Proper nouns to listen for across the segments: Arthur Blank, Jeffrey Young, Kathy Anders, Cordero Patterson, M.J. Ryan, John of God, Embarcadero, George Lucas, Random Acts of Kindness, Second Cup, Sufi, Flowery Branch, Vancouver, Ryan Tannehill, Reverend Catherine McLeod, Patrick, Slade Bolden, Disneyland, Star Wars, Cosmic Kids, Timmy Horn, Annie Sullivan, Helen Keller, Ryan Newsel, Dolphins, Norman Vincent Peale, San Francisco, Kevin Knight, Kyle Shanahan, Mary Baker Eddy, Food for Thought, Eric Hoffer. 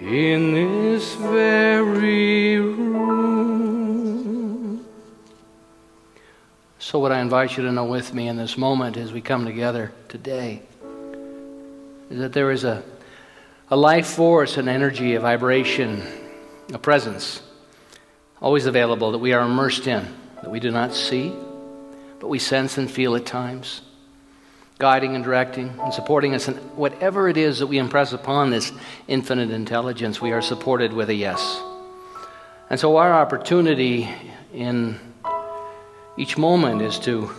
In this very room. So what I invite you to know with me in this moment as we come together today is that there is a life force, an energy, a vibration, a presence always available that we are immersed in, that we do not see, but we sense and feel at times, guiding and directing and supporting us. And whatever it is that we impress upon this infinite intelligence, we are supported with a yes. And so our opportunity in each moment is to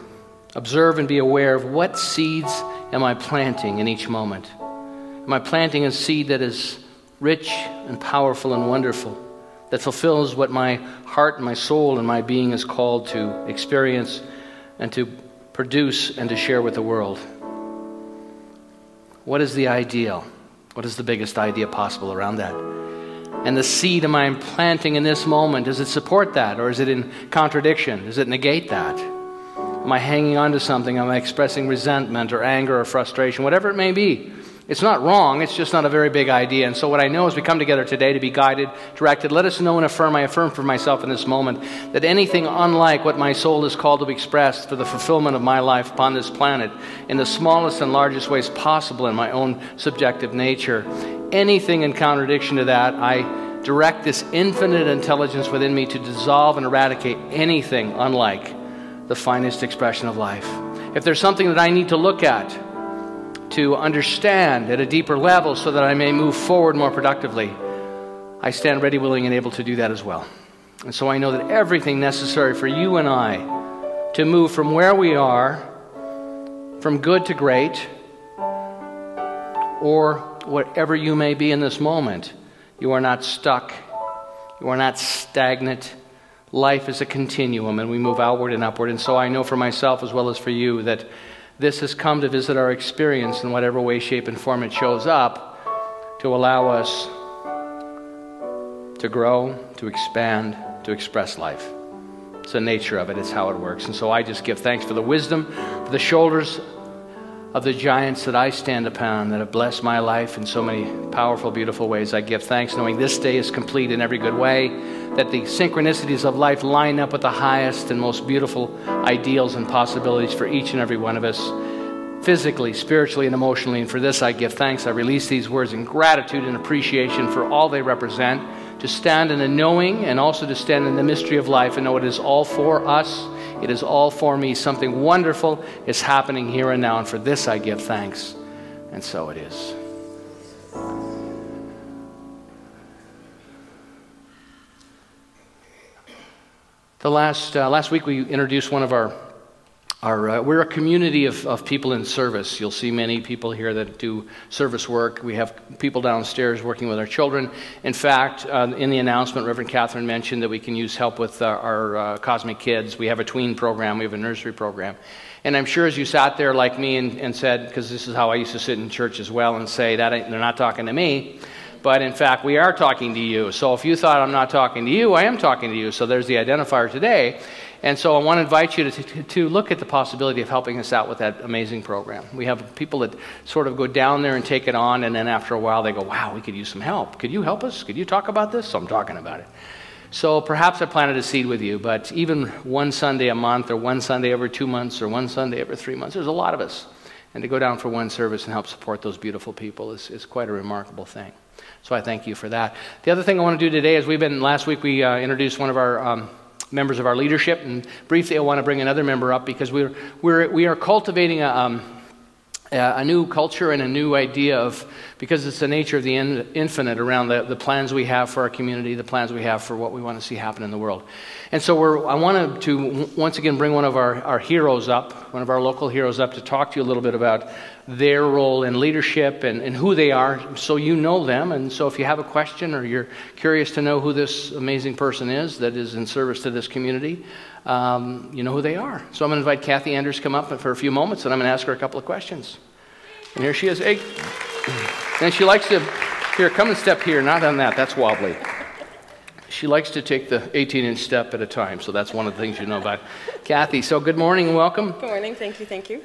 observe and be aware of what seeds am I planting in each moment. Am I planting a seed that is rich and powerful and wonderful, that fulfills what my heart and my soul and my being is called to experience and to produce and to share with the world? What is the ideal? What is the biggest idea possible around that? And the seed am I planting in this moment, does it support that, or is it in contradiction? Does it negate that? Am I hanging on to something? Am I expressing resentment or anger or frustration? Whatever it may be, it's not wrong, it's just not a very big idea. And so what I know as we come together today to be guided, directed, let us know and affirm, I affirm for myself in this moment, that anything unlike what my soul is called to express for the fulfillment of my life upon this planet in the smallest and largest ways possible in my own subjective nature, anything in contradiction to that, I direct this infinite intelligence within me to dissolve and eradicate anything unlike the finest expression of life. If there's something that I need to look at, to understand at a deeper level so that I may move forward more productively, I stand ready, willing, and able to do that as well. And so I know that everything necessary for you and I to move from where we are, from good to great, or whatever you may be in this moment, you are not stuck, you are not stagnant. Life is a continuum, and we move outward and upward. And so I know for myself as well as for you that this has come to visit our experience in whatever way, shape, and form it shows up, to allow us to grow, to expand, to express life. It's the nature of it. It's how it works. And so I just give thanks for the wisdom, for the shoulders of the giants that I stand upon that have blessed my life in so many powerful, beautiful ways. I give thanks knowing this day is complete in every good way, that the synchronicities of life line up with the highest and most beautiful ideals and possibilities for each and every one of us, physically, spiritually, and emotionally. And for this I give thanks. I release these words in gratitude and appreciation for all they represent, to stand in the knowing and also to stand in the mystery of life and know it is all for us, it is all for me. Something wonderful is happening here and now, and for this I give thanks. And so it is. The last week we introduced one of our we're a community of people in service. You'll see many people here that do service work. We have people downstairs working with our children. In fact, in the announcement, Reverend Catherine mentioned that we can use help with our Cosmic Kids. We have a tween program. We have a nursery program. And I'm sure as you sat there like me and said, because this is how I used to sit in church as well and say, that they're not talking to me. But in fact, we are talking to you. So if you thought I'm not talking to you, I am talking to you. So there's the identifier today. And so I want to invite you to look at the possibility of helping us out with that amazing program. We have people that sort of go down there and take it on, and then after a while they go, wow, we could use some help. Could you help us? Could you talk about this? So I'm talking about it. So perhaps I planted a seed with you, but even one Sunday a month or one Sunday every 2 months or one Sunday every 3 months, there's a lot of us. And to go down for one service and help support those beautiful people is quite a remarkable thing. So I thank you for that. The other thing I want to do today is last week we introduced one of our members of our leadership, and briefly I want to bring another member up because we are cultivating a new culture and a new idea because it's the nature of the infinite around the plans we have for our community, the plans we have for what we want to see happen in the world. And so I wanted to once again bring one of our heroes up, one of our local heroes up, to talk to you a little bit about their role in leadership and who they are, so you know them. And so if you have a question or you're curious to know who this amazing person is that is in service to this community, you know who they are. So I'm going to invite Kathy Anders to come up for a few moments, and I'm going to ask her a couple of questions. And here she is. Hey. And she likes to, here, come and step here, not on that, that's wobbly. She likes to take the 18-inch step at a time, so that's one of the things you know about Kathy. So good morning and welcome. Good morning, thank you.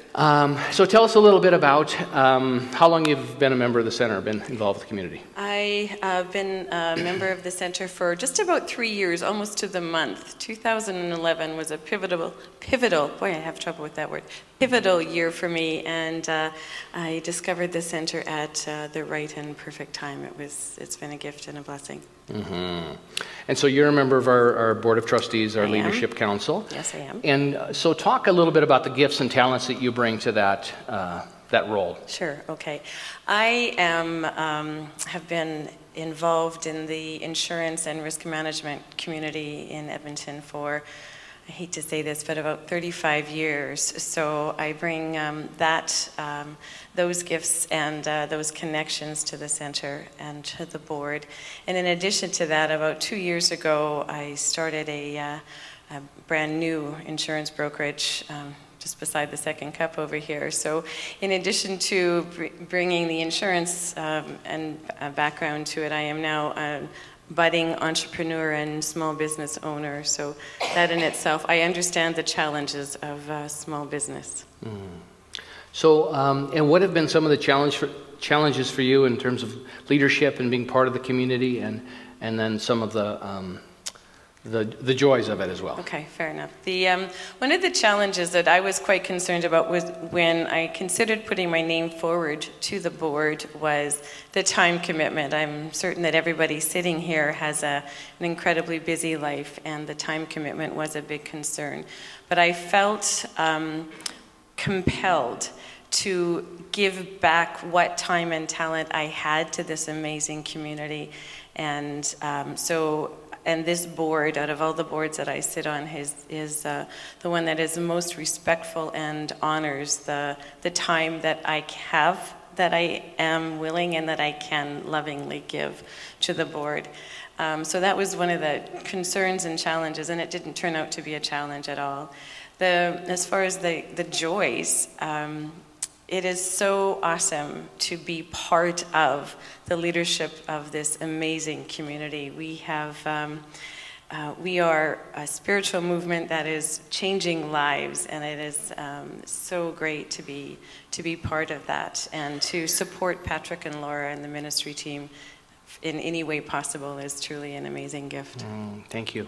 So tell us a little bit about how long you've been a member of the Center, been involved with the community. I have been a member of the Center for just about 3 years, almost to the month. 2011 was a pivotal year for me, and I discovered the Center at the right and perfect time. It's been a gift and a blessing. Mm-hmm. And so you're a member of our Board of Trustees, our Leadership Council. Yes, I am. And so talk a little bit about the gifts and talents that you bring to that role. Sure, okay. I have been involved in the insurance and risk management community in Edmonton for, I hate to say this, but about 35 years. So I bring those gifts and those connections to the Center and to the board. And in addition to that, about 2 years ago, I started a brand new insurance brokerage just beside the Second Cup over here. So in addition to bringing the insurance and background to it, I am now budding entrepreneur and small business owner, so that in itself, I understand the challenges of small business. Mm. So, and what have been some of the challenges for you in terms of leadership and being part of the community, and then some of the joys of it as well? Okay, fair enough. The one of the challenges that I was quite concerned about was when I considered putting my name forward to the board was the time commitment. I'm certain that everybody sitting here has an incredibly busy life, and the time commitment was a big concern. But I felt compelled to give back what time and talent I had to this amazing community, and And this board, out of all the boards that I sit on, is the one that is the most respectful and honors the time that I have, that I am willing and that I can lovingly give to the board. So that was one of the concerns and challenges, and it didn't turn out to be a challenge at all. As far as the joys, it is so awesome to be part of the leadership of this amazing community. We have, we are a spiritual movement that is changing lives, and it is so great to be part of that, and to support Patrick and Laura and the ministry team in any way possible is truly an amazing gift. Thank you.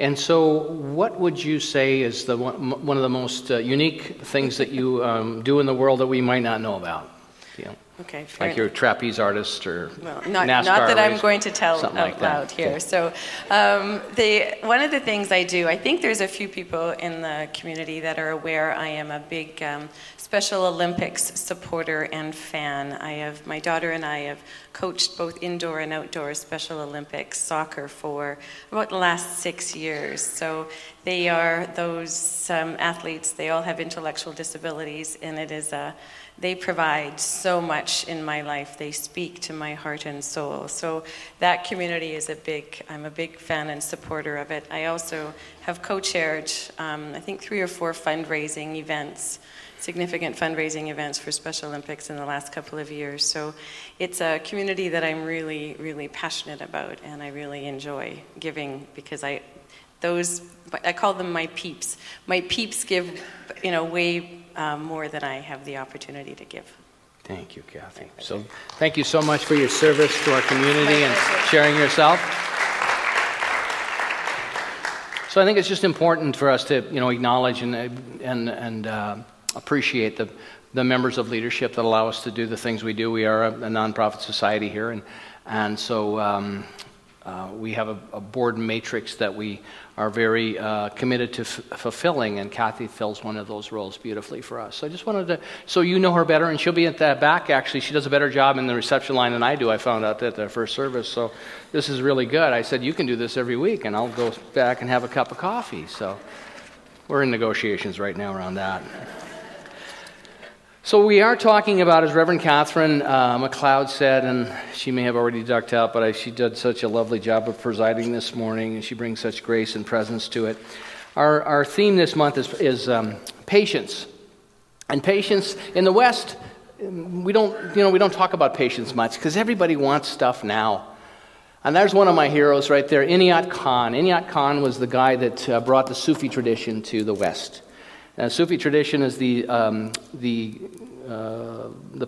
And so what would you say is one of the most unique things that you do in the world that we might not know about? Yeah. Okay, fair. Like you're a trapeze artist or NASCAR that race, I'm going to tell out like loud here. Okay. So one of the things I do, I think there's a few people in the community that are aware I am a big Special Olympics supporter and fan. My daughter and I have coached both indoor and outdoor Special Olympics soccer for about the last 6 years. So they are those athletes, they all have intellectual disabilities, and they provide so much in my life. They speak to my heart and soul. So that community I'm a big fan and supporter of it. I also have co-chaired, I think 3 or 4 fundraising events, significant fundraising events for Special Olympics in the last couple of years. So it's a community that I'm really, really passionate about, and I really enjoy giving because I call them my peeps. My peeps give, way more than I have the opportunity to give. Thank you, Kathy. So thank you so much for your service to our community and sharing yourself. So I think it's just important for us to, acknowledge and appreciate the members of leadership that allow us to do the things we do. We are a nonprofit society here, and And so we have a board matrix that we are very committed to fulfilling, and Kathy fills one of those roles beautifully for us. So I just wanted to, so you know her better, and she'll be at that back, actually. She does a better job in the reception line than I do. I found out at the first service, so this is really good. I said, you can do this every week, and I'll go back and have a cup of coffee. So we're in negotiations right now around that. So we are talking about, as Reverend Catherine McLeod said, and she may have already ducked out, but she did such a lovely job of presiding this morning, and she brings such grace and presence to it. Our theme this month is patience, and patience in the West. We don't talk about patience much because everybody wants stuff now. And there's one of my heroes right there, Inayat Khan. Inayat Khan was the guy that brought the Sufi tradition to the West. Sufi tradition is the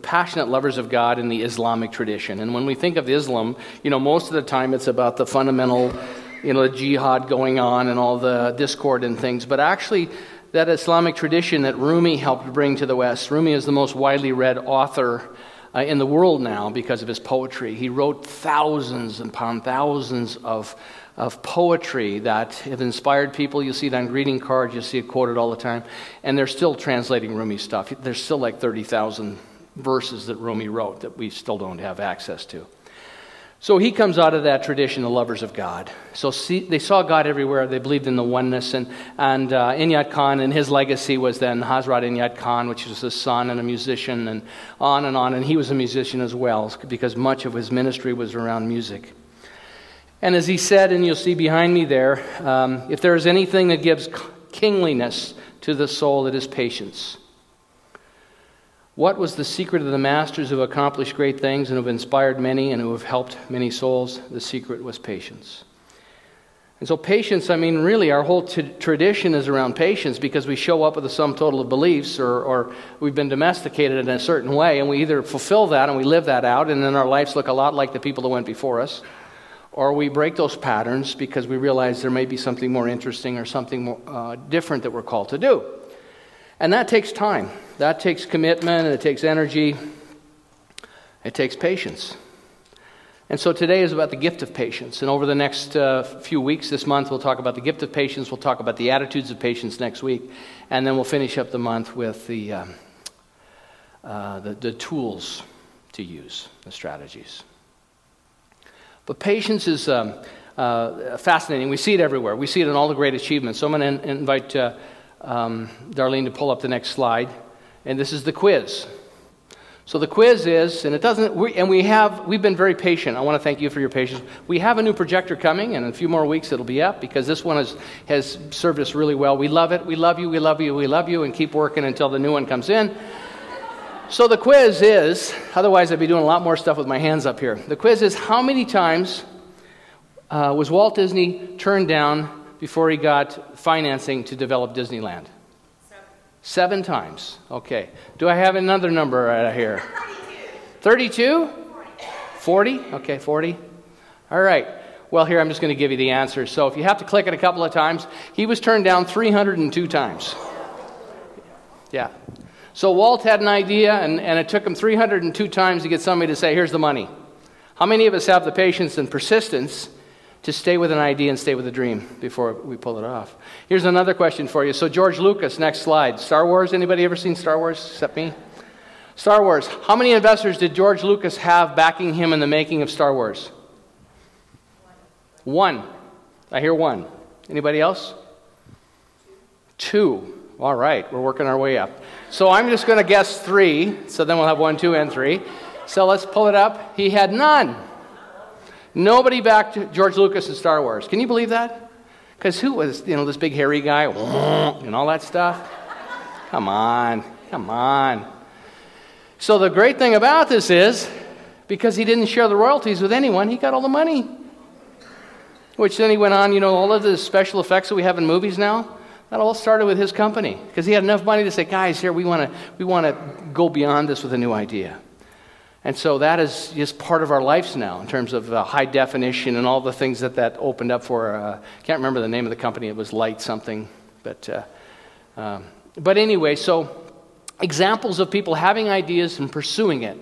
passionate lovers of God in the Islamic tradition. And when we think of Islam, most of the time it's about the fundamental, the jihad going on and all the discord and things. But actually, that Islamic tradition that Rumi helped bring to the West, Rumi is the most widely read author in the world now because of his poetry. He wrote thousands upon thousands of poetry that have inspired people. You see it on greeting cards, you see it quoted all the time, and they're still translating Rumi stuff. There's still like 30,000 verses that Rumi wrote that we still don't have access to. So he comes out of that tradition, the lovers of God. So they saw God everywhere. They believed in the oneness. And Inayat Khan and his legacy was then Hazrat Inayat Khan, which was his son and a musician, and on and on. And he was a musician as well because much of his ministry was around music. And as he said, and you'll see behind me there, if there is anything that gives kingliness to the soul, it is patience. What was the secret of the masters who accomplished great things and who have inspired many and who have helped many souls? The secret was patience. And so patience, really our whole tradition is around patience because we show up with a sum total of beliefs or we've been domesticated in a certain way, and we either fulfill that and we live that out, and then our lives look a lot like the people that went before us, or we break those patterns because we realize there may be something more interesting or something more, different that we're called to do. And that takes time. That takes commitment, and it takes energy. It takes patience. And so today is about the gift of patience. And over the next few weeks this month, we'll talk about the gift of patience. We'll talk about the attitudes of patience next week. And then we'll finish up the month with the tools to use, the strategies. But patience is fascinating. We see it everywhere. We see it in all the great achievements. So I'm going to invite... Darlene to pull up the next slide, and this is the quiz. So the quiz is, and it doesn't. We've been very patient. I want to thank you for your patience. We have a new projector coming, and in a few more weeks it'll be up because this one has served us really well. We love it. We love you. We love you. We love you, and keep working until the new one comes in. So the quiz is. Otherwise, I'd be doing a lot more stuff with my hands up here. The quiz is: how many times was Walt Disney turned down before he got financing to develop Disneyland? 7 times. Okay. Do I have another number right here? 32? 40? Okay, 40. All right. Well, here, I'm just going to give you the answer. So if you have to click it a couple of times, he was turned down 302 times. Yeah. So Walt had an idea, and it took him 302 times to get somebody to say, here's the money. How many of us have the patience and persistence to stay with an idea and stay with a dream before we pull it off? Here's another question for you. So George Lucas, next slide. Star Wars, anybody ever seen Star Wars except me? Star Wars, how many investors did George Lucas have backing him in the making of Star Wars? One. I hear one. Anybody else? Two. All right, we're working our way up. So I'm just going to guess 3, so then we'll have 1, 2, and 3. So let's pull it up. He had none. Nobody backed George Lucas in Star Wars. Can you believe that? Because who was, this big hairy guy and all that stuff? Come on. So the great thing about this is, because he didn't share the royalties with anyone, he got all the money. Which then he went on, all of the special effects that we have in movies now, that all started with his company. Because he had enough money to say, guys, here, we want to go beyond this with a new idea. And so that is just part of our lives now in terms of high definition and all the things that opened up for. Can't remember the name of the company. It was Light something. But anyway, so examples of people having ideas and pursuing it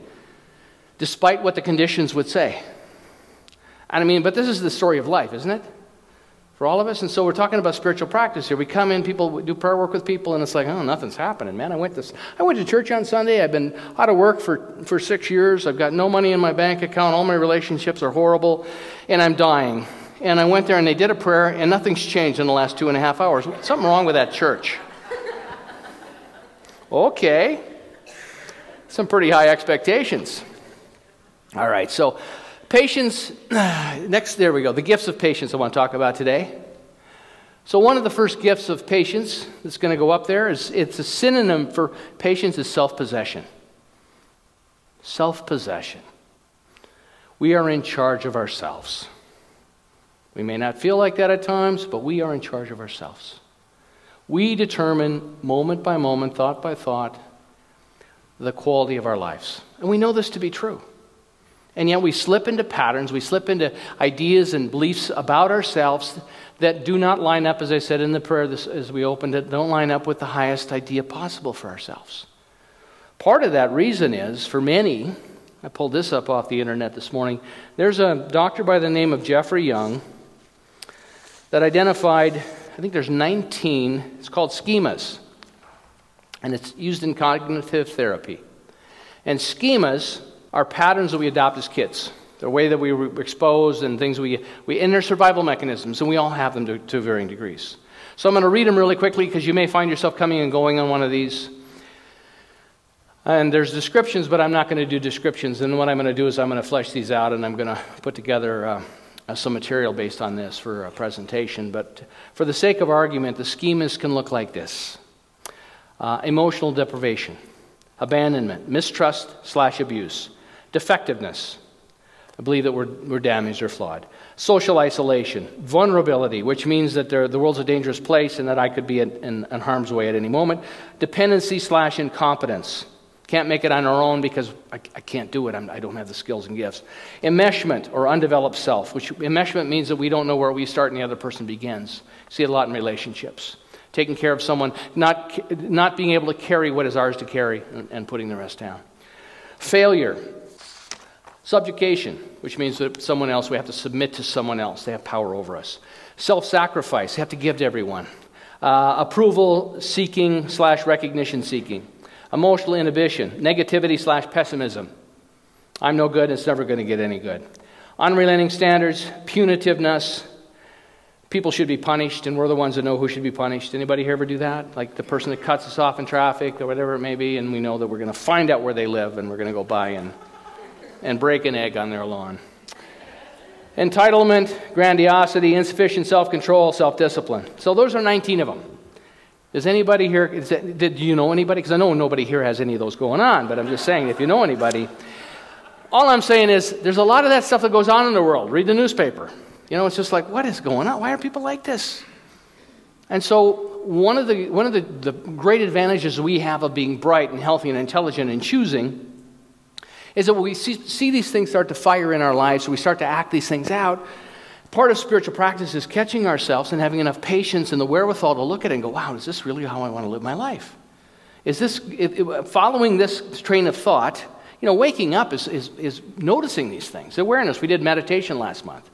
despite what the conditions would say. And I mean, but this is the story of life, isn't it? For all of us. And so we're talking about spiritual practice here. We come in, people do prayer work with people, and it's like, oh, nothing's happening, man. I went to church on Sunday. I've been out of work for 6 years. I've got no money in my bank account. All my relationships are horrible, and I'm dying. And I went there, and they did a prayer, and nothing's changed in the last 2.5 hours. Something wrong with that church. Okay. Some pretty high expectations. All right, so patience, next, there we go, the gifts of patience I want to talk about today. So one of the first gifts of patience that's going to go up there is, it's a synonym for patience is self-possession. Self-possession. We are in charge of ourselves. We may not feel like that at times, but we are in charge of ourselves. We determine moment by moment, thought by thought, the quality of our lives. And we know this to be true. And yet we slip into patterns, we slip into ideas and beliefs about ourselves that do not line up, as I said in the prayer as we opened it, don't line up with the highest idea possible for ourselves. Part of that reason is, for many, I pulled this up off the internet this morning, there's a doctor by the name of Jeffrey Young that identified, I think there's 19, it's called schemas, and it's used in cognitive therapy. And schemas are patterns that we adopt as kids. The way that we were exposed and things we in their survival mechanisms, and we all have them to varying degrees. So I'm going to read them really quickly because you may find yourself coming and going on one of these. And there's descriptions, but I'm not going to do descriptions. And what I'm going to do is I'm going to flesh these out, and I'm going to put together some material based on this for a presentation. But for the sake of argument, the schemas can look like this. Emotional deprivation, abandonment, mistrust / abuse, defectiveness, I believe that we're damaged or flawed, social isolation, vulnerability, which means that the world's a dangerous place and that I could be in harm's way at any moment, dependency / incompetence, can't make it on our own because I can't do it, I don't have the skills and gifts, enmeshment or undeveloped self, which enmeshment means that we don't know where we start and the other person begins. See it a lot in relationships. Taking care of someone, not being able to carry what is ours to carry and putting the rest down. Failure. Subjugation, which means that someone else, we have to submit to someone else. They have power over us. Self-sacrifice, you have to give to everyone. Approval seeking / recognition seeking. Emotional inhibition, negativity / pessimism. I'm no good, it's never going to get any good. Unrelenting standards, punitiveness. People should be punished, and we're the ones that know who should be punished. Anybody here ever do that? Like the person that cuts us off in traffic or whatever it may be, and we know that we're going to find out where they live, and we're going to go by and break an egg on their lawn. Entitlement, grandiosity, insufficient self-control, self-discipline. So those are 19 of them. Does anybody here, do you know anybody? Because I know nobody here has any of those going on, but I'm just saying if you know anybody. All I'm saying is there's a lot of that stuff that goes on in the world. Read the newspaper. You know, it's just like, what is going on? Why are people like this? And so one of the great advantages we have of being bright and healthy and intelligent and choosing is that when we see these things start to fire in our lives, so we start to act these things out. Part of spiritual practice is catching ourselves and having enough patience and the wherewithal to look at it and go, wow, is this really how I want to live my life? Is this following this train of thought? You know, waking up is noticing these things. Awareness. We did meditation last month.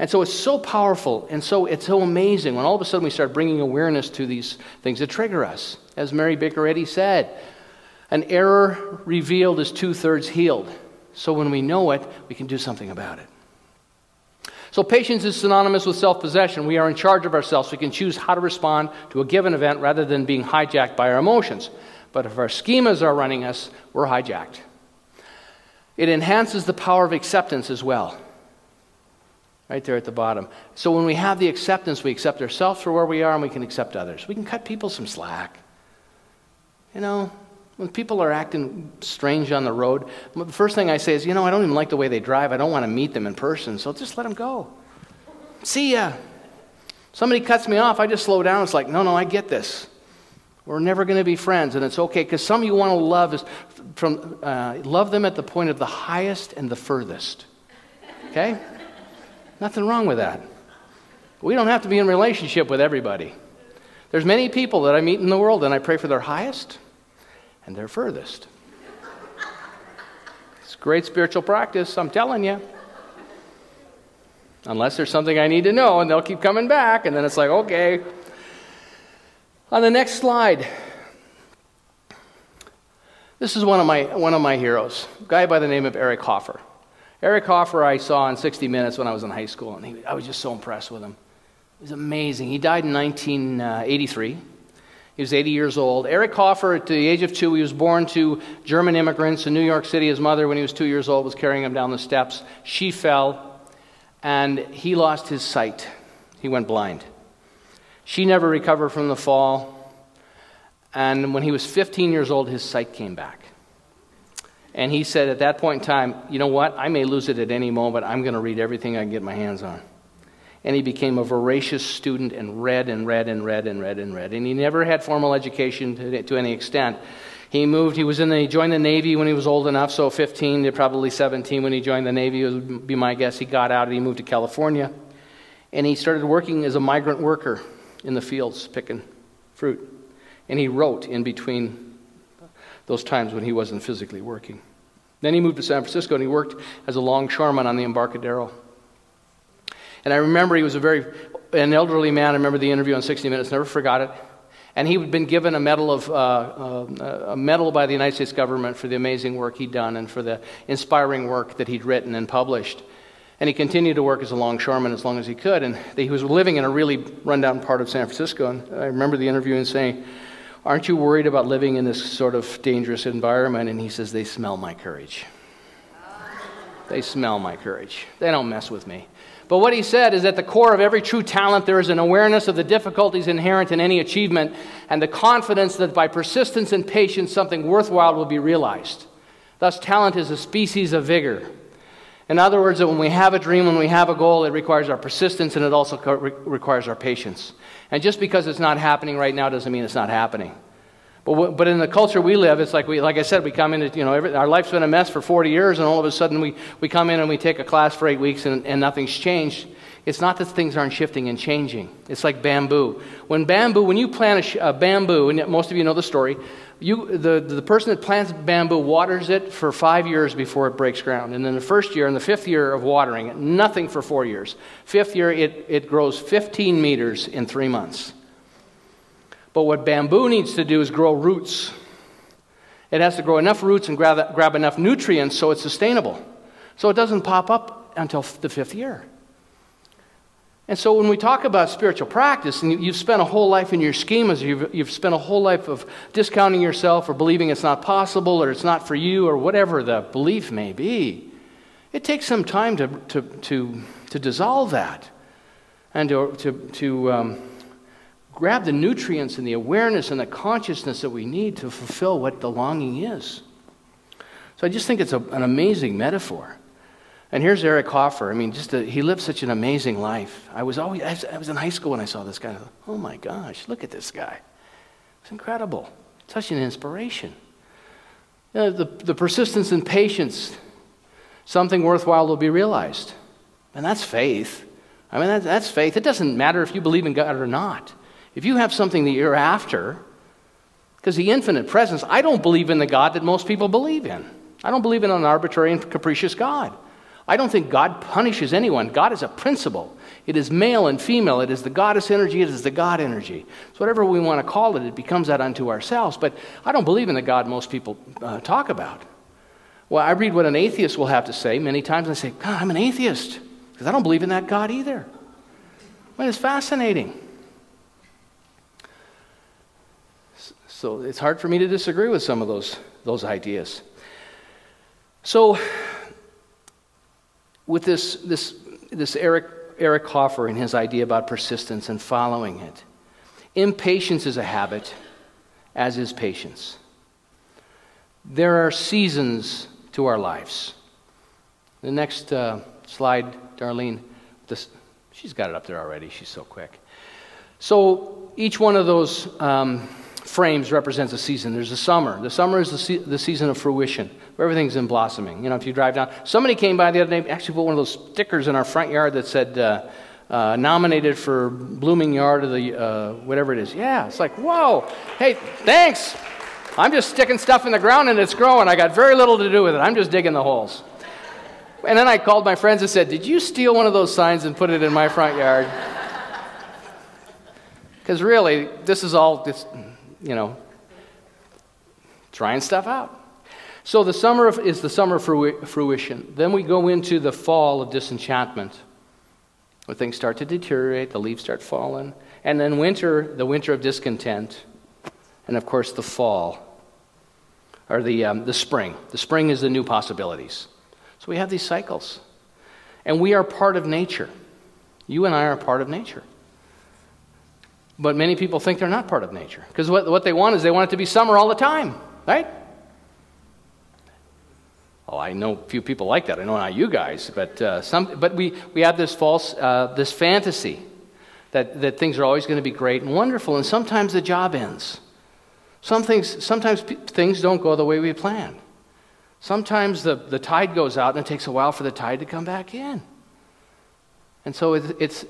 And so it's so powerful, and so it's so amazing when all of a sudden we start bringing awareness to these things that trigger us. As Mary Baker Eddy said, an error revealed is 2/3 healed. So when we know it, we can do something about it. So patience is synonymous with self-possession. We are in charge of ourselves. We can choose how to respond to a given event rather than being hijacked by our emotions. But if our schemas are running us, we're hijacked. It enhances the power of acceptance as well. Right there at the bottom. So when we have the acceptance, we accept ourselves for where we are, and we can accept others. We can cut people some slack. You know, when people are acting strange on the road, the first thing I say is, you know, I don't even like the way they drive. I don't want to meet them in person, so just let them go. See ya. Somebody cuts me off, I just slow down. It's like, no, I get this. We're never going to be friends, and it's okay, because some you want to love is love them at the point of the highest and the furthest. Okay? Nothing wrong with that. We don't have to be in relationship with everybody. There's many people that I meet in the world, and I pray for their highest and their furthest. It's great spiritual practice, I'm telling you. unless there's something I need to know, and they'll keep coming back, and then it's like, okay. On the next slide, this is one of my heroes, a guy by the name of Eric Hoffer. Eric Hoffer I saw on 60 Minutes when I was in high school, and I was just so impressed with him. He was amazing. He died in 1983. He was 80 years old. Eric Hoffer, at the age of 2, he was born to German immigrants in New York City. His mother, when he was 2 years old, was carrying him down the steps. She fell, and he lost his sight. He went blind. She never recovered from the fall. And when he was 15 years old, his sight came back. And he said at that point in time, you know what, I may lose it at any moment. I'm going to read everything I can get my hands on. And he became a voracious student and read. And he never had formal education to any extent. He joined the Navy when he was old enough, so 15 to probably 17 when he joined the Navy would be my guess. He got out and he moved to California. And he started working as a migrant worker in the fields, picking fruit. And he wrote in between those times when he wasn't physically working. Then he moved to San Francisco and he worked as a longshoreman on the Embarcadero. And I remember he was an elderly man. I remember the interview on 60 Minutes, never forgot it. And he had been given a medal by the United States government for the amazing work he'd done and for the inspiring work that he'd written and published. And he continued to work as a longshoreman as long as he could. And he was living in a really rundown part of San Francisco. And I remember the interview and saying, "Aren't you worried about living in this sort of dangerous environment?" And he says, "They smell my courage. They smell my courage. They don't mess with me." But what he said is, at the core of every true talent, there is an awareness of the difficulties inherent in any achievement and the confidence that by persistence and patience, something worthwhile will be realized. Thus, talent is a species of vigor. In other words, that when we have a dream, when we have a goal, it requires our persistence and it also requires our patience. And just because it's not happening right now doesn't mean it's not happening. But in the culture we live, it's like I said, we come in, our life's been a mess for 40 years, and all of a sudden we come in and we take a class for 8 weeks and nothing's changed. It's not that things aren't shifting and changing. It's like bamboo. When you plant a bamboo, and most of you know the story, the person that plants bamboo waters it for 5 years before it breaks ground. And then the first year and the fifth year of watering it, nothing for 4 years. Fifth year, it grows 15 meters in 3 months. But what bamboo needs to do is grow roots. It has to grow enough roots and grab enough nutrients so it's sustainable. So it doesn't pop up until the fifth year. And so when we talk about spiritual practice, and you've spent a whole life in your schemas, you've spent a whole life of discounting yourself or believing it's not possible or it's not for you or whatever the belief may be, it takes some time to dissolve that and to grab the nutrients and the awareness and the consciousness that we need to fulfill what the longing is. So I just think it's an amazing metaphor. And here's Eric Hoffer. I mean, he lived such an amazing life. I was in high school when I saw this guy. I thought, oh my gosh, look at this guy. It's incredible. Such an inspiration. You know, the persistence and patience, something worthwhile will be realized. And that's faith. I mean, that's faith. It doesn't matter if you believe in God or not. If you have something that you're after, because the infinite presence, I don't believe in the God that most people believe in. I don't believe in an arbitrary and capricious God. I don't think God punishes anyone. God is a principle. It is male and female. It is the goddess energy. It is the God energy. So whatever we want to call it, it becomes that unto ourselves. But I don't believe in the God most people talk about. Well, I read what an atheist will have to say many times, and I say, God, I'm an atheist, because I don't believe in that God either. I mean, it's fascinating. So it's hard for me to disagree with some of those ideas. So with this Eric Hoffer and his idea about persistence and following it, impatience is a habit, as is patience. There are seasons to our lives. The next slide, Darlene, she's got it up there already. She's so quick. So each one of those frames represents a season. There's the summer. The summer is the season of fruition, where everything's in blossoming. You know, if you drive down, somebody came by the other day, actually put one of those stickers in our front yard that said nominated for blooming yard of the whatever it is. Yeah, it's like, whoa, hey, thanks. I'm just sticking stuff in the ground and it's growing. I got very little to do with it. I'm just digging the holes. And then I called my friends and said, did you steal one of those signs and put it in my front yard? Because really, this is all just, you know, trying stuff out. So the summer is the summer of fruition. Then we go into the fall of disenchantment, where things start to deteriorate, the leaves start falling. And then winter, the winter of discontent. And of course, the fall, or the spring. The spring is the new possibilities. So we have these cycles. And we are part of nature. You and I are part of nature. But many people think they're not part of nature. Because what they want is they want it to be summer all the time, right? Well, I know a few people like that. I know not you guys, but we have this false, this fantasy that things are always going to be great and wonderful, and sometimes the job ends. Sometimes things don't go the way we planned. Sometimes the tide goes out and it takes a while for the tide to come back in. And so I think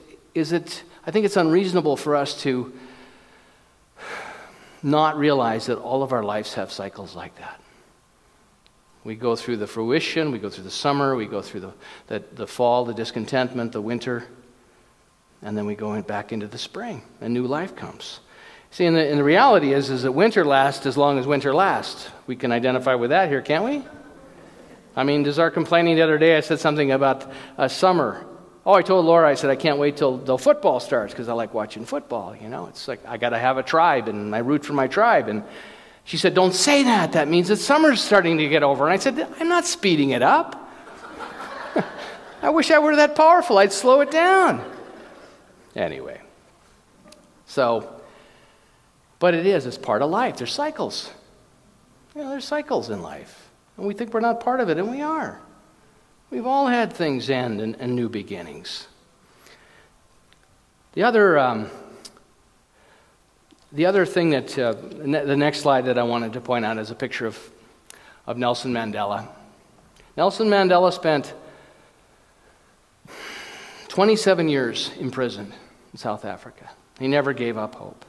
it's unreasonable for us to not realize that all of our lives have cycles like that. We go through the fruition, we go through the summer, we go through the fall, the discontentment, the winter, and then we go back into the spring, and new life comes. See, and the reality is that winter lasts as long as winter lasts. We can identify with that here, can't we? I mean, does our complaining the other day, I said something about summer. Oh, I told Laura, I said, I can't wait till football starts because I like watching football, you know. It's like I got to have a tribe, and I root for my tribe. And she said, don't say that. That means that summer's starting to get over. And I said, I'm not speeding it up. I wish I were that powerful. I'd slow it down. Anyway, so... But it's part of life. There's cycles. You know, there's cycles in life. And we think we're not part of it, and we are. We've all had things end and new beginnings. The other thing that, the next slide that I wanted to point out is a picture of Nelson Mandela. Nelson Mandela spent 27 years in prison in South Africa. He never gave up hope.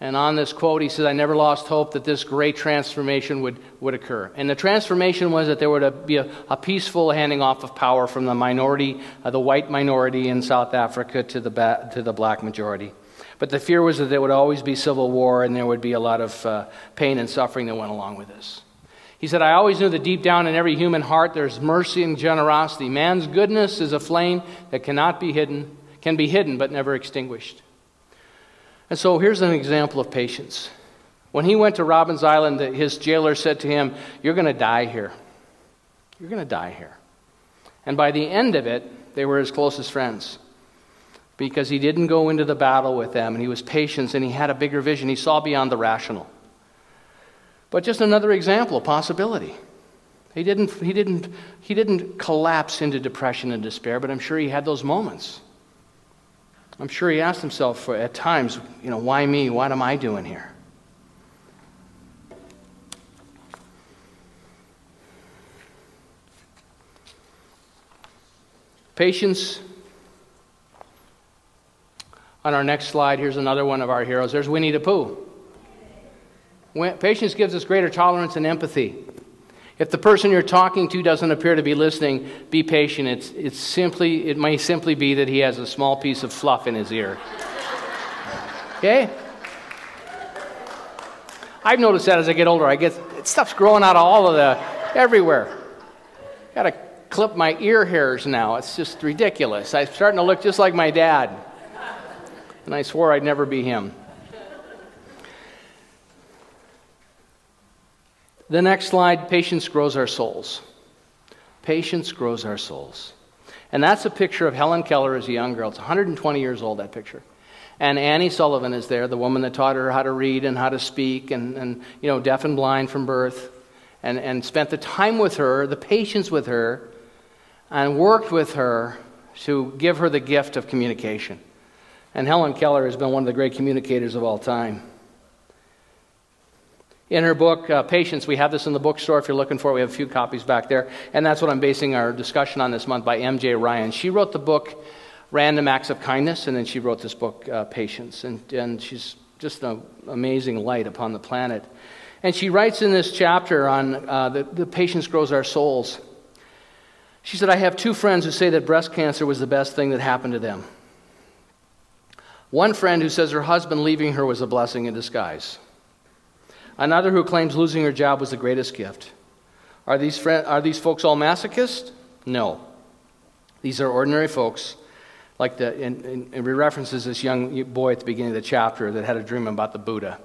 And on this quote, he says, I never lost hope that this great transformation would occur. And the transformation was that there would be a peaceful handing off of power from the minority, the white minority in South Africa to the black majority. But the fear was that there would always be civil war and there would be a lot of pain and suffering that went along with this. He said, I always knew that deep down in every human heart there's mercy and generosity. Man's goodness is a flame that can be hidden but never extinguished. And so here's an example of patience. When he went to Robbins Island, his jailer said to him, you're going to die here. You're going to die here. And by the end of it, they were his closest friends because he didn't go into the battle with them, and he was patient, and he had a bigger vision. He saw beyond the rational. But just another example of possibility. He didn't collapse into depression and despair, but I'm sure he had those moments. I'm sure he asked himself at times, you know, why me? What am I doing here? Patience. On our next slide, here's another one of our heroes. There's Winnie the Pooh. Patience gives us greater tolerance and empathy. If the person you're talking to doesn't appear to be listening, be patient. It may simply be that he has a small piece of fluff in his ear. Okay? I've noticed that as I get older, stuff's growing out of everywhere. Got to clip my ear hairs now. It's just ridiculous. I'm starting to look just like my dad. And I swore I'd never be him. The next slide, patience grows our souls. Patience grows our souls. And that's a picture of Helen Keller as a young girl. It's 120 years old, that picture. And Annie Sullivan is there, the woman that taught her how to read and how to speak and you know, deaf and blind from birth, and spent the time with her, the patience with her, and worked with her to give her the gift of communication. And Helen Keller has been one of the great communicators of all time. In her book, Patience, we have this in the bookstore if you're looking for it. We have a few copies back there. And that's what I'm basing our discussion on this month by M.J. Ryan. She wrote the book, Random Acts of Kindness, and then she wrote this book, Patience. And she's just an amazing light upon the planet. And she writes in this chapter on the patience grows our souls. She said, I have two friends who say that breast cancer was the best thing that happened to them. One friend who says her husband leaving her was a blessing in disguise. Another who claims losing her job was the greatest gift. Are these folks all masochists? No. These are ordinary folks, like the and references this young boy at the beginning of the chapter that had a dream about the Buddha.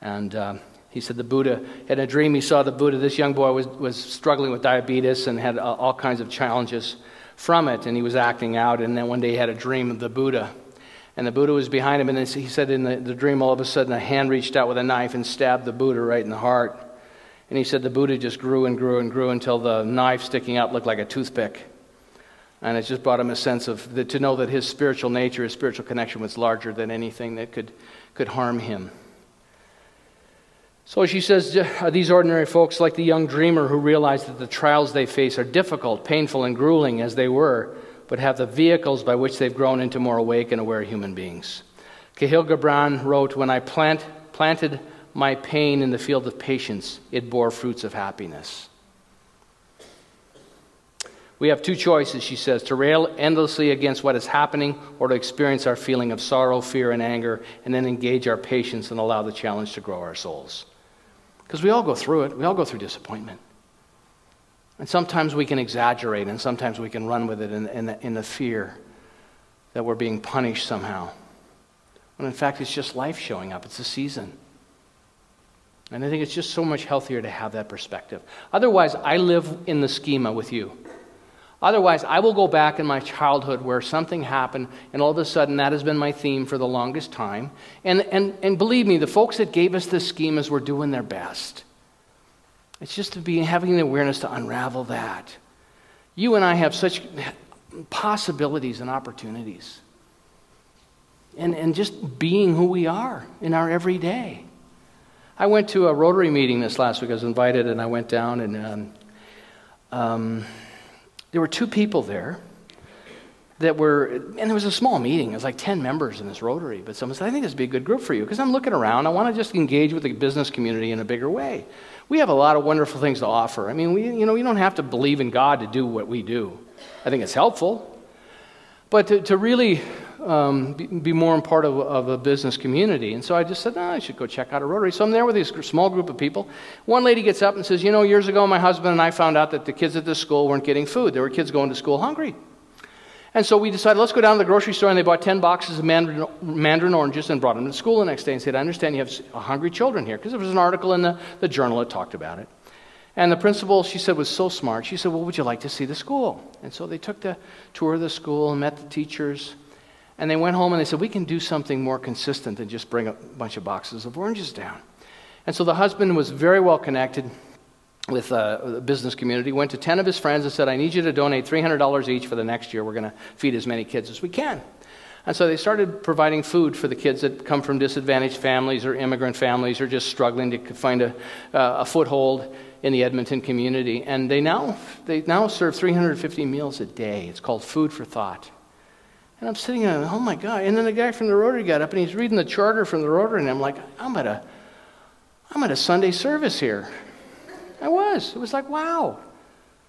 And he said the Buddha, in a dream he saw the Buddha. This young boy was struggling with diabetes and had all kinds of challenges from it, and he was acting out. And then one day he had a dream of the Buddha. And the Buddha was behind him, and he said in the dream, all of a sudden, a hand reached out with a knife and stabbed the Buddha right in the heart. And he said the Buddha just grew and grew and grew until the knife sticking out looked like a toothpick. And it just brought him a sense of, to know that his spiritual nature, his spiritual connection was larger than anything that could harm him. So she says, are these ordinary folks like the young dreamer who realized that the trials they face are difficult, painful, and grueling as they were, but have the vehicles by which they've grown into more awake and aware human beings? Cahil Gibran wrote, when I planted my pain in the field of patience, it bore fruits of happiness. We have two choices, she says, to rail endlessly against what is happening or to experience our feeling of sorrow, fear, and anger, and then engage our patience and allow the challenge to grow our souls. Because we all go through it. We all go through disappointment. And sometimes we can exaggerate, and sometimes we can run with it in the fear that we're being punished somehow. When in fact, it's just life showing up. It's a season. And I think it's just so much healthier to have that perspective. Otherwise, I live in the schema with you. Otherwise, I will go back in my childhood where something happened, and all of a sudden that has been my theme for the longest time. And believe me, the folks that gave us the schemas were doing their best. It's just to be having the awareness to unravel that. You and I have such possibilities and opportunities. And just being who we are in our everyday. I went to a Rotary meeting this last week. I was invited, and I went down, and there were two people there that were, and it was a small meeting. It was like 10 members in this Rotary. But someone said, I think this would be a good group for you, because I'm looking around. I want to just engage with the business community in a bigger way. We have a lot of wonderful things to offer. I mean, you don't have to believe in God to do what we do. I think it's helpful. But to really be more a part of a business community. And so I just said, no, I should go check out a Rotary. So I'm there with this small group of people. One lady gets up and says, years ago my husband and I found out that the kids at this school weren't getting food. There were kids going to school hungry. And so we decided, let's go down to the grocery store, and they bought 10 boxes of mandarin oranges and brought them to school the next day and said, I understand you have hungry children here, because there was an article in the journal that talked about it. And the principal, she said, was so smart. She said, well, would you like to see the school? And so they took the tour of the school and met the teachers. And they went home and they said, we can do something more consistent than just bring a bunch of boxes of oranges down. And so the husband was very well connected with the business community, went to 10 of his friends and said, I need you to donate $300 each for the next year. We're going to feed as many kids as we can. And so they started providing food for the kids that come from disadvantaged families or immigrant families or just struggling to find a foothold in the Edmonton community. And they now serve 350 meals a day. It's called Food for Thought. And I'm sitting there, oh my God. And then the guy from the Rotary got up and he's reading the charter from the Rotary, and I'm like, I'm at a Sunday service here. I was. It was like, wow.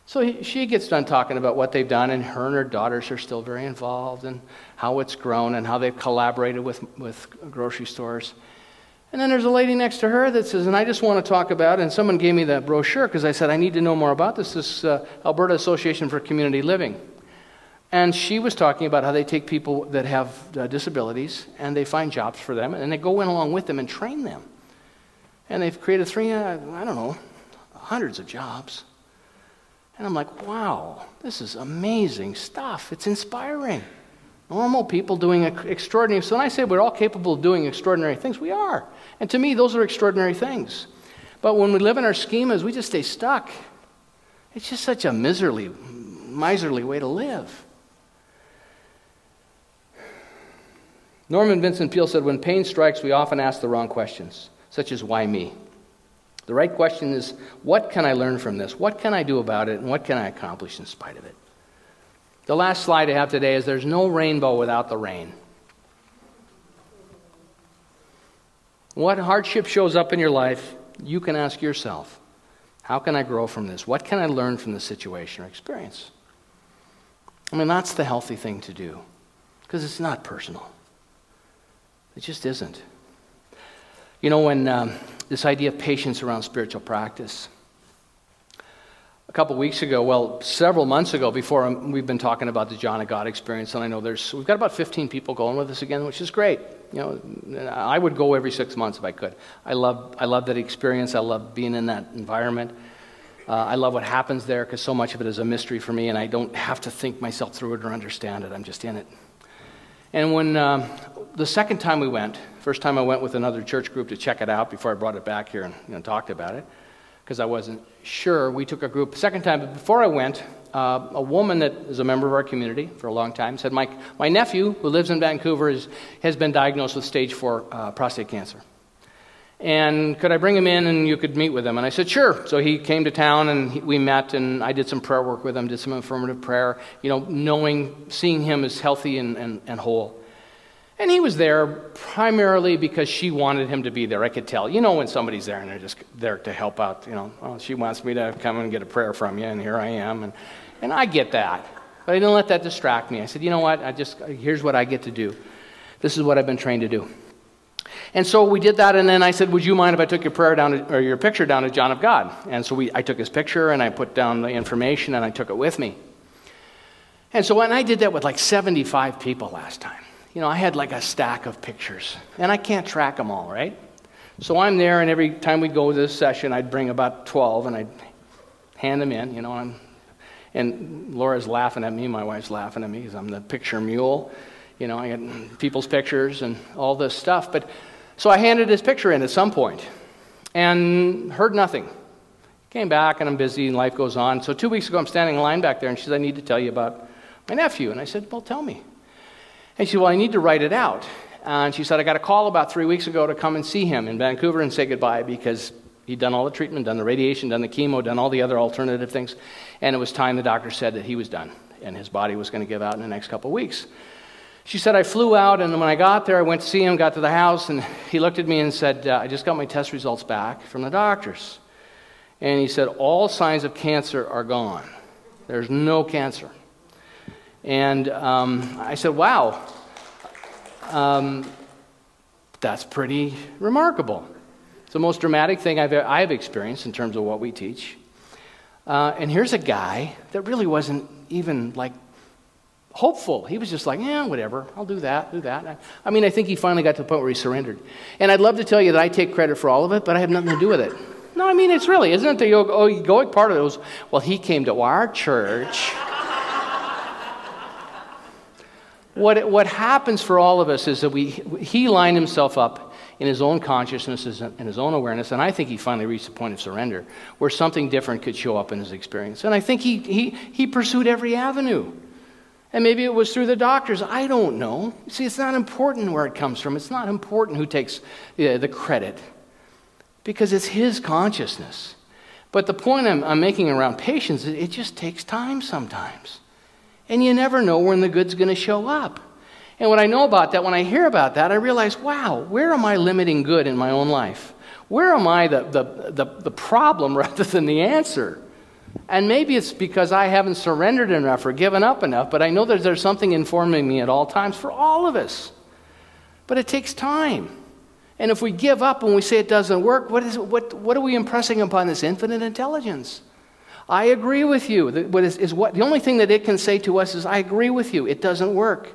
So she gets done talking about what they've done, and her and her daughters are still very involved, and how it's grown, and how they've collaborated with grocery stores. And then there's a lady next to her that says, and I just want to talk about, and someone gave me that brochure because I said, I need to know more about this. This Alberta Association for Community Living. And she was talking about how they take people that have disabilities and they find jobs for them, and they go in along with them and train them. And they've created hundreds of jobs. And I'm like, wow, this is amazing stuff. It's inspiring. Normal people doing extraordinary. So when I say we're all capable of doing extraordinary things, we are. And to me, those are extraordinary things. But when we live in our schemas, we just stay stuck. It's just such a miserly way to live. Norman Vincent Peale said, when pain strikes, we often ask the wrong questions, such as, why me? The right question is, what can I learn from this? What can I do about it? And what can I accomplish in spite of it? The last slide I have today is, there's no rainbow without the rain. What hardship shows up in your life, you can ask yourself, how can I grow from this? What can I learn from this situation or experience? I mean, that's the healthy thing to do, because it's not personal. It just isn't. You know, when this idea of patience around spiritual practice, a couple weeks ago, well, several months ago before, we've been talking about the John of God experience, and I know we've got about 15 people going with us again, which is great. You know, I would go every 6 months if I could. I love that experience. I love being in that environment. I love what happens there, because so much of it is a mystery for me, and I don't have to think myself through it or understand it. I'm just in it. And when the second time we went, first time I went with another church group to check it out before I brought it back here and talked about it, because I wasn't sure. We took a group second time, but before I went, a woman that is a member of our community for a long time said, my nephew, who lives in Vancouver, has been diagnosed with stage 4 prostate cancer. And could I bring him in and you could meet with him? And I said, sure. So he came to town and we met, and I did some prayer work with him, did some affirmative prayer, seeing him as healthy and whole. And he was there primarily because she wanted him to be there. I could tell, when somebody's there and they're just there to help out, oh, she wants me to come and get a prayer from you, and here I am. And I get that, but I didn't let that distract me. I said, you know what, here's what I get to do. This is what I've been trained to do. And so we did that, and then I said, would you mind if I took your prayer down to, or your picture down to John of God? And so I took his picture, and I put down the information, and I took it with me. And so when I did that with 75 people last time, I had a stack of pictures, and I can't track them all, right? So I'm there, and every time we go to this session, I'd bring about 12, and I'd hand them in, and Laura's laughing at me, my wife's laughing at me, because I'm the picture mule. I had people's pictures and all this stuff, but so I handed his picture in at some point and heard nothing. Came back, and I'm busy, and life goes on. So 2 weeks ago, I'm standing in line back there, and she said, I need to tell you about my nephew. And I said, well, tell me. And she said, well, I need to write it out. And she said, I got a call about 3 weeks ago to come and see him in Vancouver and say goodbye, because he'd done all the treatment, done the radiation, done the chemo, done all the other alternative things. And it was time, the doctor said, that he was done, and his body was going to give out in the next couple of weeks. She said, I flew out, and when I got there, I went to see him, got to the house, and he looked at me and said, I just got my test results back from the doctors. And he said, all signs of cancer are gone. There's no cancer. And I said, wow, that's pretty remarkable. It's the most dramatic thing I've experienced in terms of what we teach. And here's a guy that really wasn't even hopeful. He was just whatever, I'll do that. I mean, I think he finally got to the point where he surrendered. And I'd love to tell you that I take credit for all of it, but I have nothing to do with it. No, I mean, it's really, isn't it the egoic part of it was, well, he came to our church. What happens for all of us is that he lined himself up in his own consciousness and his own awareness, and I think he finally reached the point of surrender where something different could show up in his experience. And I think he pursued every avenue. And maybe it was through the doctors. I don't know. See, it's not important where it comes from. It's not important who takes the credit, because it's his consciousness. But the point I'm making around patience is it just takes time sometimes. And you never know when the good's going to show up. And when I know about that, when I hear about that, I realize, wow, where am I limiting good in my own life? Where am I the problem rather than the answer? And maybe it's because I haven't surrendered enough or given up enough, but I know that there's something informing me at all times for all of us. But it takes time. And if we give up and we say it doesn't work, what are we impressing upon this infinite intelligence? I agree with you. The only thing that it can say to us is, I agree with you, it doesn't work.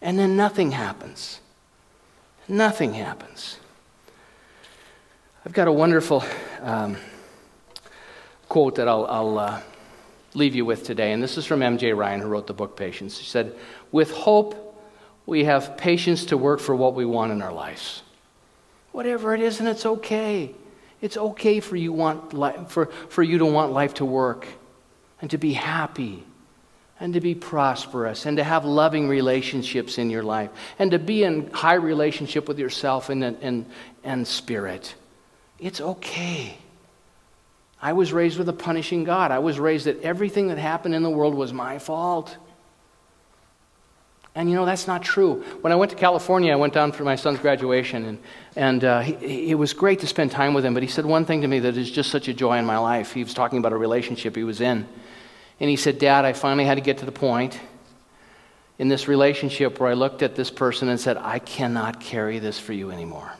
And then nothing happens. Nothing happens. I've got a wonderful... quote that I'll leave you with today, and this is from M.J. Ryan, who wrote the book Patience. He said, with hope, we have patience to work for what we want in our lives. Whatever it is, and it's okay. It's okay for you to want life to work, and to be happy, and to be prosperous, and to have loving relationships in your life, and to be in high relationship with yourself and spirit. It's okay. I was raised with a punishing God. I was raised that everything that happened in the world was my fault. And that's not true. When I went to California, I went down for my son's graduation, and it was great to spend time with him, but he said one thing to me that is just such a joy in my life. He was talking about a relationship he was in. And he said, Dad, I finally had to get to the point in this relationship where I looked at this person and said, I cannot carry this for you anymore.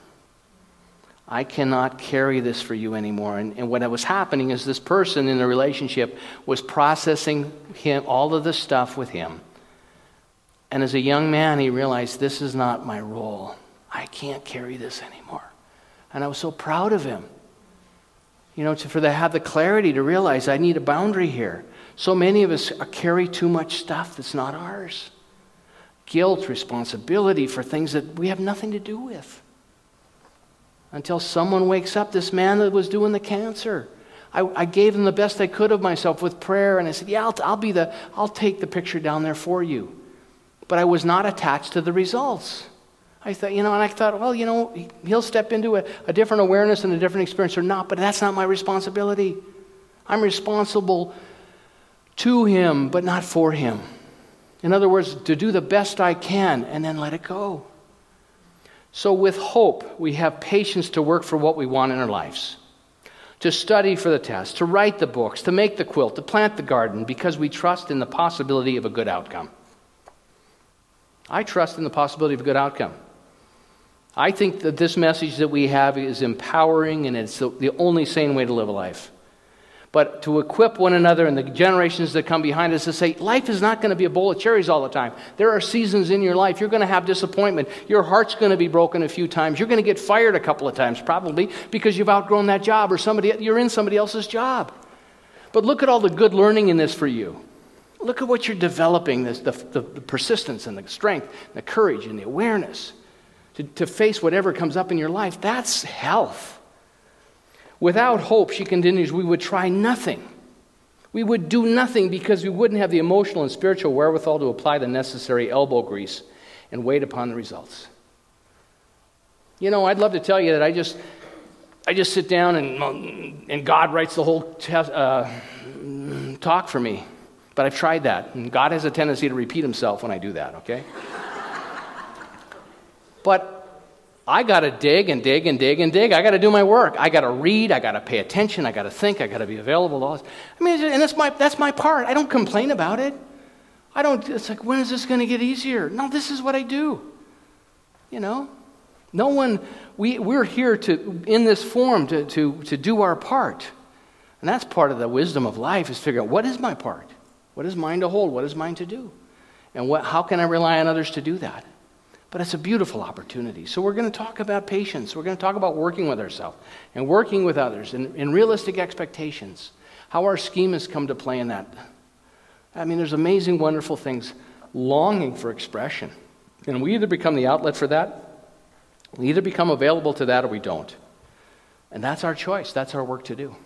I cannot carry this for you anymore. And what was happening is this person in the relationship was processing him, all of this stuff with him. And as a young man, he realized, this is not my role. I can't carry this anymore. And I was so proud of him. You know, to have the clarity to realize I need a boundary here. So many of us carry too much stuff that's not ours. Guilt, responsibility for things that we have nothing to do with. Until someone wakes up, this man that was doing the cancer. I gave him the best I could of myself with prayer, and I said, yeah, I'll take the picture down there for you. But I was not attached to the results. I thought, he'll step into a different awareness and a different experience or not, but that's not my responsibility. I'm responsible to him, but not for him. In other words, to do the best I can and then let it go. So with hope, we have patience to work for what we want in our lives, to study for the test, to write the books, to make the quilt, to plant the garden, because we trust in the possibility of a good outcome. I trust in the possibility of a good outcome. I think that this message that we have is empowering, and it's the only sane way to live a life. But to equip one another and the generations that come behind us to say, life is not going to be a bowl of cherries all the time. There are seasons in your life. You're going to have disappointment. Your heart's going to be broken a few times. You're going to get fired a couple of times probably because you've outgrown that job or you're in somebody else's job. But look at all the good learning in this for you. Look at what you're developing, the persistence and the strength, the courage and the awareness to face whatever comes up in your life. That's health. Without hope, she continues, we would try nothing. We would do nothing because we wouldn't have the emotional and spiritual wherewithal to apply the necessary elbow grease and wait upon the results. You know, I'd love to tell you that I just sit down and God writes the whole talk for me. But I've tried that. And God has a tendency to repeat himself when I do that, okay? But I got to dig and dig and dig and dig. I got to do my work. I got to read. I got to pay attention. I got to think. I got to be available to all this. I mean, and that's my part. I don't complain about it. It's like, when is this going to get easier? No, this is what I do. You know? No one, we're here to, in this form, to do our part. And that's part of the wisdom of life, is figure out, what is my part? What is mine to hold? What is mine to do? And how can I rely on others to do that? But it's a beautiful opportunity. So we're going to talk about patience. We're going to talk about working with ourselves and working with others and realistic expectations, how our scheme has come to play in that. I mean, there's amazing, wonderful things longing for expression. And we either become the outlet for that, we either become available to that, or we don't. And that's our choice. That's our work to do.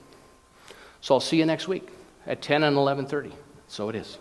So I'll see you next week at 10 and 11:30. So it is.